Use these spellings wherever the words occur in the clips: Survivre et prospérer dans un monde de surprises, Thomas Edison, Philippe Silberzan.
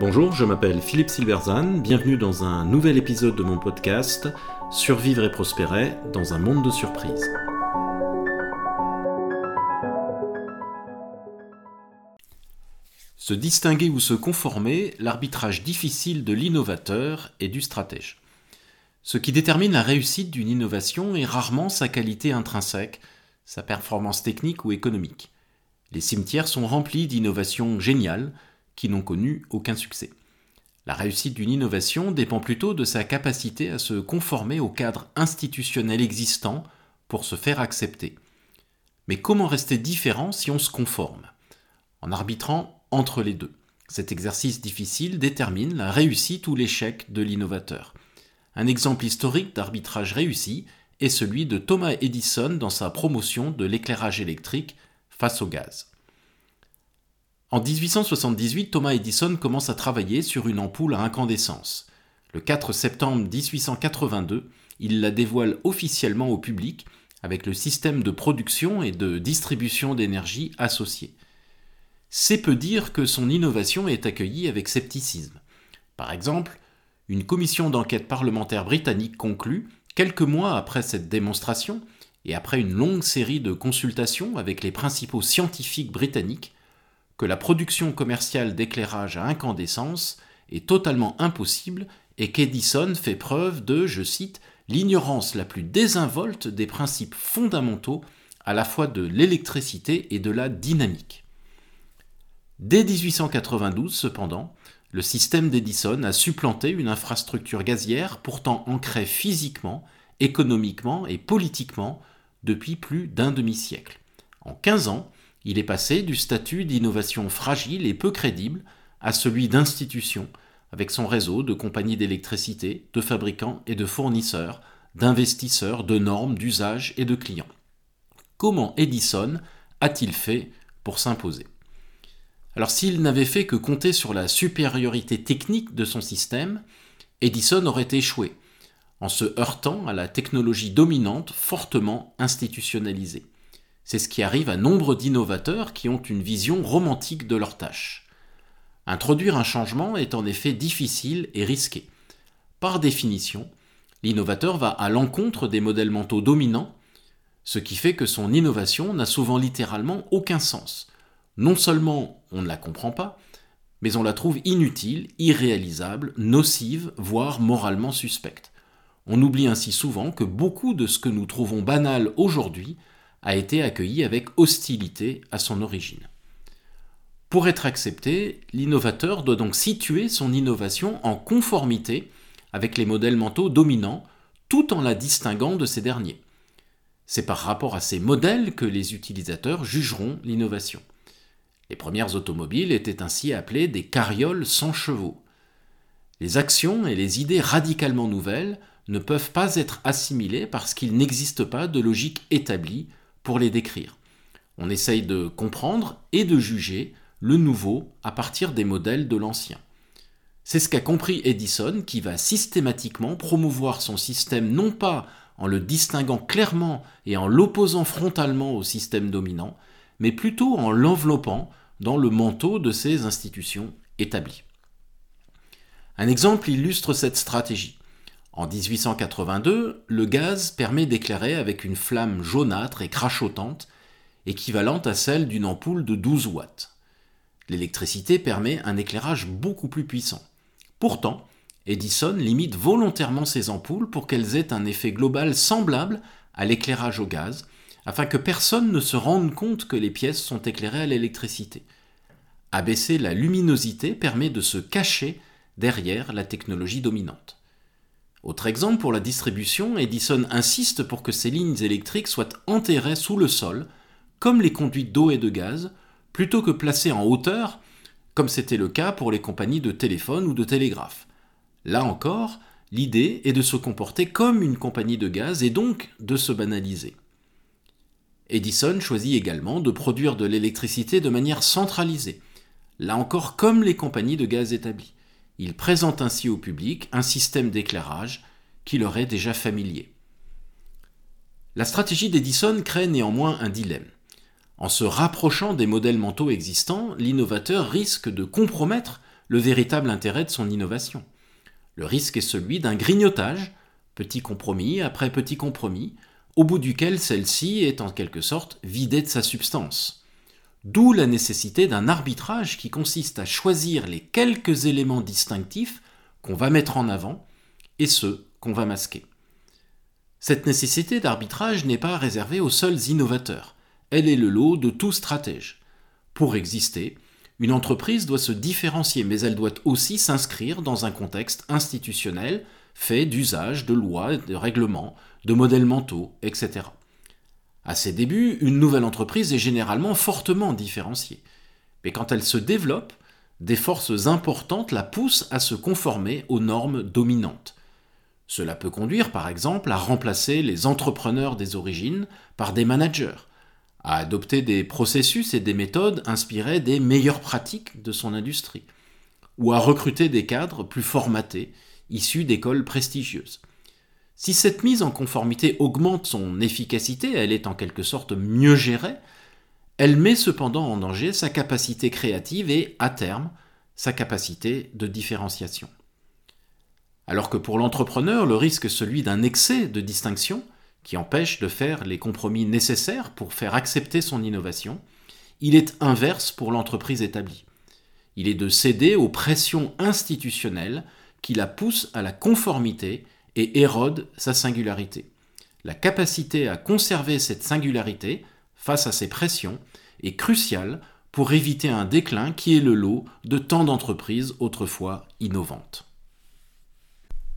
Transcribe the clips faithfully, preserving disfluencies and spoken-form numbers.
Bonjour, je m'appelle Philippe Silberzan, bienvenue dans un nouvel épisode de mon podcast « Survivre et prospérer dans un monde de surprises ». Se distinguer ou se conformer, l'arbitrage difficile de l'innovateur et du stratège. Ce qui détermine la réussite d'une innovation est rarement sa qualité intrinsèque, sa performance technique ou économique. Les cimetières sont remplis d'innovations géniales qui n'ont connu aucun succès. La réussite d'une innovation dépend plutôt de sa capacité à se conformer au cadre institutionnel existant pour se faire accepter. Mais comment rester différent si on se conforme ? En arbitrant entre les deux. Cet exercice difficile détermine la réussite ou l'échec de l'innovateur. Un exemple historique d'arbitrage réussi est celui de Thomas Edison dans sa promotion de l'éclairage électrique face au gaz. En dix-huit cent soixante-dix-huit, Thomas Edison commence à travailler sur une ampoule à incandescence. Le quatre septembre dix-huit cent quatre-vingt-deux, il la dévoile officiellement au public avec le système de production et de distribution d'énergie associé. C'est peu dire que son innovation est accueillie avec scepticisme. Par exemple, une commission d'enquête parlementaire britannique conclut, quelques mois après cette démonstration, et après une longue série de consultations avec les principaux scientifiques britanniques, que la production commerciale d'éclairage à incandescence est totalement impossible et qu'Edison fait preuve de, je cite, « l'ignorance la plus désinvolte des principes fondamentaux à la fois de l'électricité et de la dynamique ». Dès dix-huit cent quatre-vingt-douze, cependant, le système d'Edison a supplanté une infrastructure gazière pourtant ancrée physiquement, économiquement et politiquement depuis plus d'un demi-siècle. En quinze ans, il est passé du statut d'innovation fragile et peu crédible à celui d'institution, avec son réseau de compagnies d'électricité, de fabricants et de fournisseurs, d'investisseurs, de normes, d'usages et de clients. Comment Edison a-t-il fait pour s'imposer ? Alors s'il n'avait fait que compter sur la supériorité technique de son système, Edison aurait échoué, en se heurtant à la technologie dominante fortement institutionnalisée. C'est ce qui arrive à nombre d'innovateurs qui ont une vision romantique de leur tâche. Introduire un changement est en effet difficile et risqué. Par définition, l'innovateur va à l'encontre des modèles mentaux dominants, ce qui fait que son innovation n'a souvent littéralement aucun sens. Non seulement on ne la comprend pas, mais on la trouve inutile, irréalisable, nocive, voire moralement suspecte. On oublie ainsi souvent que beaucoup de ce que nous trouvons banal aujourd'hui a été accueilli avec hostilité à son origine. Pour être accepté, l'innovateur doit donc situer son innovation en conformité avec les modèles mentaux dominants, tout en la distinguant de ces derniers. C'est par rapport à ces modèles que les utilisateurs jugeront l'innovation. Les premières automobiles étaient ainsi appelées des carrioles sans chevaux. Les actions et les idées radicalement nouvelles ne peuvent pas être assimilées parce qu'il n'existe pas de logique établie pour les décrire. On essaye de comprendre et de juger le nouveau à partir des modèles de l'ancien. C'est ce qu'a compris Edison qui va systématiquement promouvoir son système non pas en le distinguant clairement et en l'opposant frontalement au système dominant, mais plutôt en l'enveloppant dans le manteau de ces institutions établies. Un exemple illustre cette stratégie. En dix-huit cent quatre-vingt-deux, le gaz permet d'éclairer avec une flamme jaunâtre et crachotante, équivalente à celle d'une ampoule de douze watts. L'électricité permet un éclairage beaucoup plus puissant. Pourtant, Edison limite volontairement ses ampoules pour qu'elles aient un effet global semblable à l'éclairage au gaz, afin que personne ne se rende compte que les pièces sont éclairées à l'électricité. Abaisser la luminosité permet de se cacher derrière la technologie dominante. Autre exemple pour la distribution, Edison insiste pour que ces lignes électriques soient enterrées sous le sol, comme les conduites d'eau et de gaz, plutôt que placées en hauteur, comme c'était le cas pour les compagnies de téléphone ou de télégraphe. Là encore, l'idée est de se comporter comme une compagnie de gaz et donc de se banaliser. Edison choisit également de produire de l'électricité de manière centralisée, là encore comme les compagnies de gaz établies. Il présente ainsi au public un système d'éclairage qui leur est déjà familier. La stratégie d'Edison crée néanmoins un dilemme. En se rapprochant des modèles mentaux existants, l'innovateur risque de compromettre le véritable intérêt de son innovation. Le risque est celui d'un grignotage, petit compromis après petit compromis, au bout duquel celle-ci est en quelque sorte vidée de sa substance. D'où la nécessité d'un arbitrage qui consiste à choisir les quelques éléments distinctifs qu'on va mettre en avant et ceux qu'on va masquer. Cette nécessité d'arbitrage n'est pas réservée aux seuls innovateurs. Elle est le lot de tout stratège. Pour exister, une entreprise doit se différencier, mais elle doit aussi s'inscrire dans un contexte institutionnel fait d'usages, de lois, de règlements, de modèles mentaux, et cetera. À ses débuts, une nouvelle entreprise est généralement fortement différenciée. Mais quand elle se développe, des forces importantes la poussent à se conformer aux normes dominantes. Cela peut conduire, par exemple, à remplacer les entrepreneurs des origines par des managers, à adopter des processus et des méthodes inspirés des meilleures pratiques de son industrie, ou à recruter des cadres plus formatés, issus d'écoles prestigieuses. Si cette mise en conformité augmente son efficacité, elle est en quelque sorte mieux gérée, elle met cependant en danger sa capacité créative et, à terme, sa capacité de différenciation. Alors que pour l'entrepreneur, le risque est celui d'un excès de distinction qui empêche de faire les compromis nécessaires pour faire accepter son innovation, il est inverse pour l'entreprise établie. Il est de céder aux pressions institutionnelles qui la pousse à la conformité et érode sa singularité. La capacité à conserver cette singularité face à ces pressions est cruciale pour éviter un déclin qui est le lot de tant d'entreprises autrefois innovantes.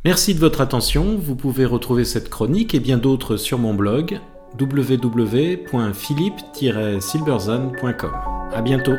Merci de votre attention. Vous pouvez retrouver cette chronique et bien d'autres sur mon blog w w w point philippe tiret silberzan point com. À bientôt.